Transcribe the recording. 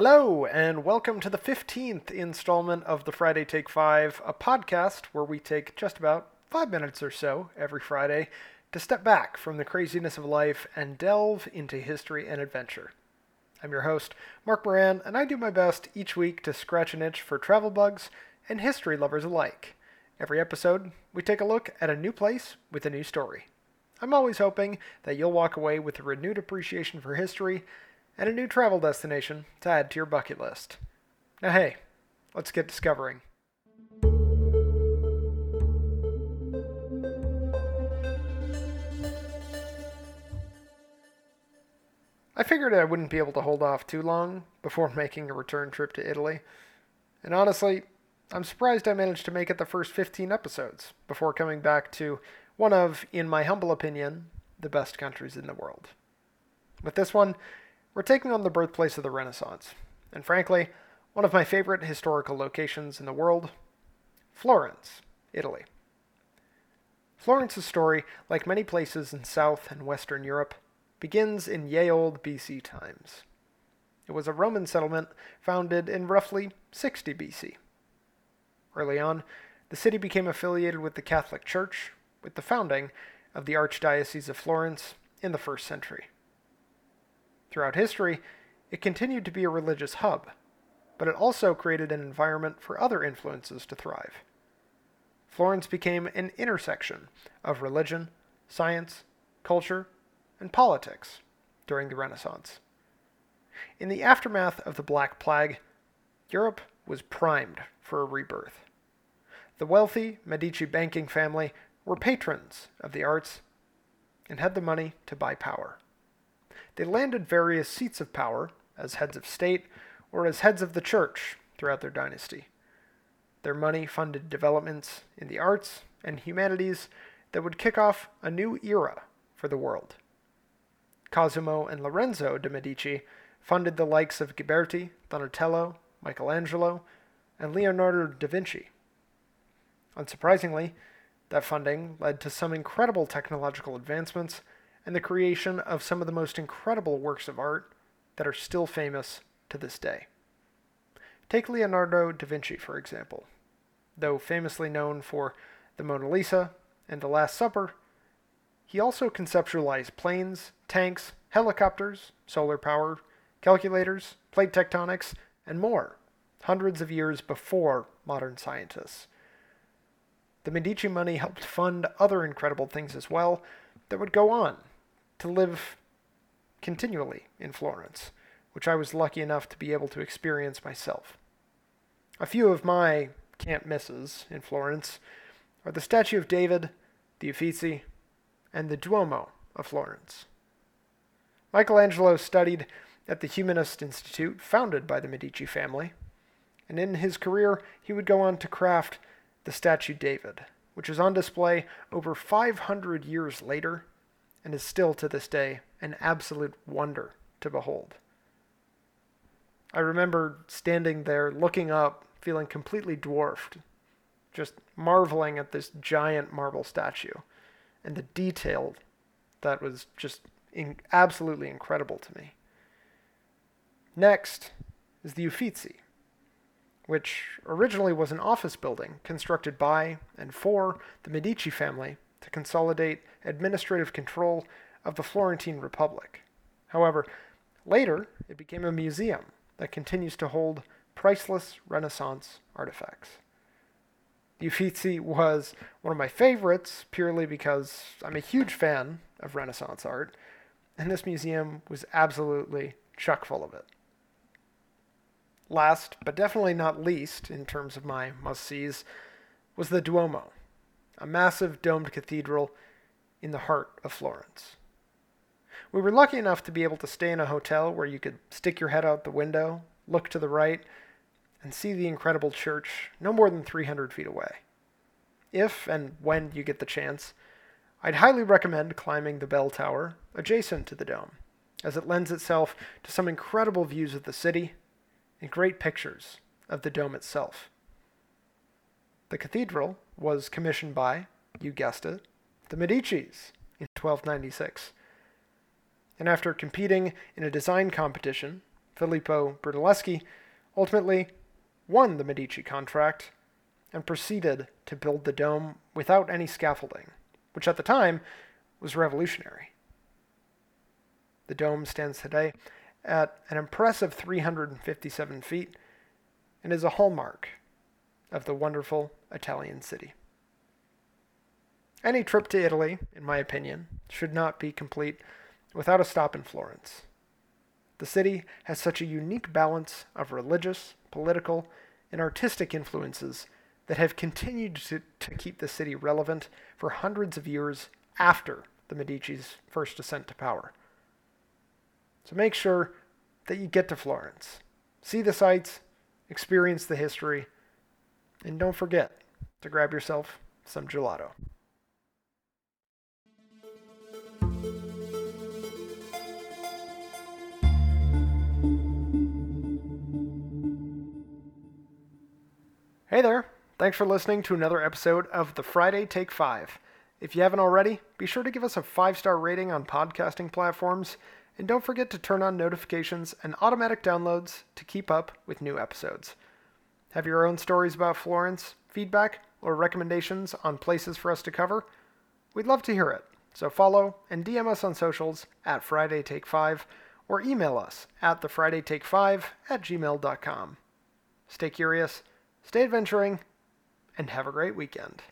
Hello, and welcome to the 15th installment of the Friday Take 5, a podcast where we take just about 5 minutes or so every Friday to step back from the craziness of life and delve into history and adventure. I'm your host, Mark Moran, and I do my best each week to scratch an itch for travel bugs and history lovers alike. Every episode, we take a look at a new place with a new story. I'm always hoping that you'll walk away with a renewed appreciation for history and a new travel destination to add to your bucket list. Now hey, let's get discovering. I figured I wouldn't be able to hold off too long before making a return trip to Italy, and honestly, I'm surprised I managed to make it the first 15 episodes before coming back to one of, in my humble opinion, the best countries in the world. With this one, we're taking on the birthplace of the Renaissance, and frankly, one of my favorite historical locations in the world, Florence, Italy. Florence's story, like many places in South and Western Europe, begins in yea old BC times. It was a Roman settlement founded in roughly 60 BC. Early on, the city became affiliated with the Catholic Church with the founding of the Archdiocese of Florence in the 1st century. Throughout history, it continued to be a religious hub, but it also created an environment for other influences to thrive. Florence became an intersection of religion, science, culture, and politics during the Renaissance. In the aftermath of the Black Plague, Europe was primed for a rebirth. The wealthy Medici banking family were patrons of the arts and had the money to buy power. They landed various seats of power as heads of state or as heads of the church throughout their dynasty. Their money funded developments in the arts and humanities that would kick off a new era for the world. Cosimo and Lorenzo de' Medici funded the likes of Ghiberti, Donatello, Michelangelo, and Leonardo da Vinci. Unsurprisingly, that funding led to some incredible technological advancements and the creation of some of the most incredible works of art that are still famous to this day. Take Leonardo da Vinci, for example. Though famously known for the Mona Lisa and the Last Supper, he also conceptualized planes, tanks, helicopters, solar power, calculators, plate tectonics, and more, hundreds of years before modern scientists. The Medici money helped fund other incredible things as well that would go on to live continually in Florence, which I was lucky enough to be able to experience myself. A few of my can't misses in Florence are the Statue of David, the Uffizi, and the Duomo of Florence. Michelangelo studied at the Humanist Institute, founded by the Medici family, and in his career he would go on to craft the Statue of David, which is on display over 500 years later and is still to this day an absolute wonder to behold. I remember standing there looking up, feeling completely dwarfed, just marveling at this giant marble statue and the detail that was just absolutely incredible to me. Next is the Uffizi, which originally was an office building constructed by and for the Medici family to consolidate administrative control of the Florentine Republic. However, later it became a museum that continues to hold priceless Renaissance artifacts. The Uffizi was one of my favorites purely because I'm a huge fan of Renaissance art, and this museum was absolutely chock full of it. Last, but definitely not least in terms of my must-sees, was the Duomo, a massive domed cathedral in the heart of Florence. We were lucky enough to be able to stay in a hotel where you could stick your head out the window, look to the right, and see the incredible church no more than 300 feet away. If and when you get the chance, I'd highly recommend climbing the bell tower adjacent to the dome, as it lends itself to some incredible views of the city and great pictures of the dome itself. The cathedral was commissioned by, you guessed it, the Medicis in 1296. And after competing in a design competition Filippo Brunelleschi, ultimately won the Medici contract and proceeded to build the dome without any scaffolding, which at the time was revolutionary. The dome stands today at an impressive 357 feet and is a hallmark of the wonderful Italian city. Any trip to Italy, in my opinion, should not be complete without a stop in Florence. The city has such a unique balance of religious, political, and artistic influences that have continued to keep the city relevant for hundreds of years after the Medici's first ascent to power. So make sure that you get to Florence, see the sights, experience the history, and don't forget to grab yourself some gelato. Hey there, thanks for listening to another episode of the Friday Take 5. If you haven't already, be sure to give us a 5-star rating on podcasting platforms, and don't forget to turn on notifications and automatic downloads to keep up with new episodes. Have your own stories about Florence, feedback, or recommendations on places for us to cover? We'd love to hear it, so follow and DM us on socials at Friday Take 5, or email us at thefridaytake5@gmail.com. Stay curious, stay adventuring, and have a great weekend.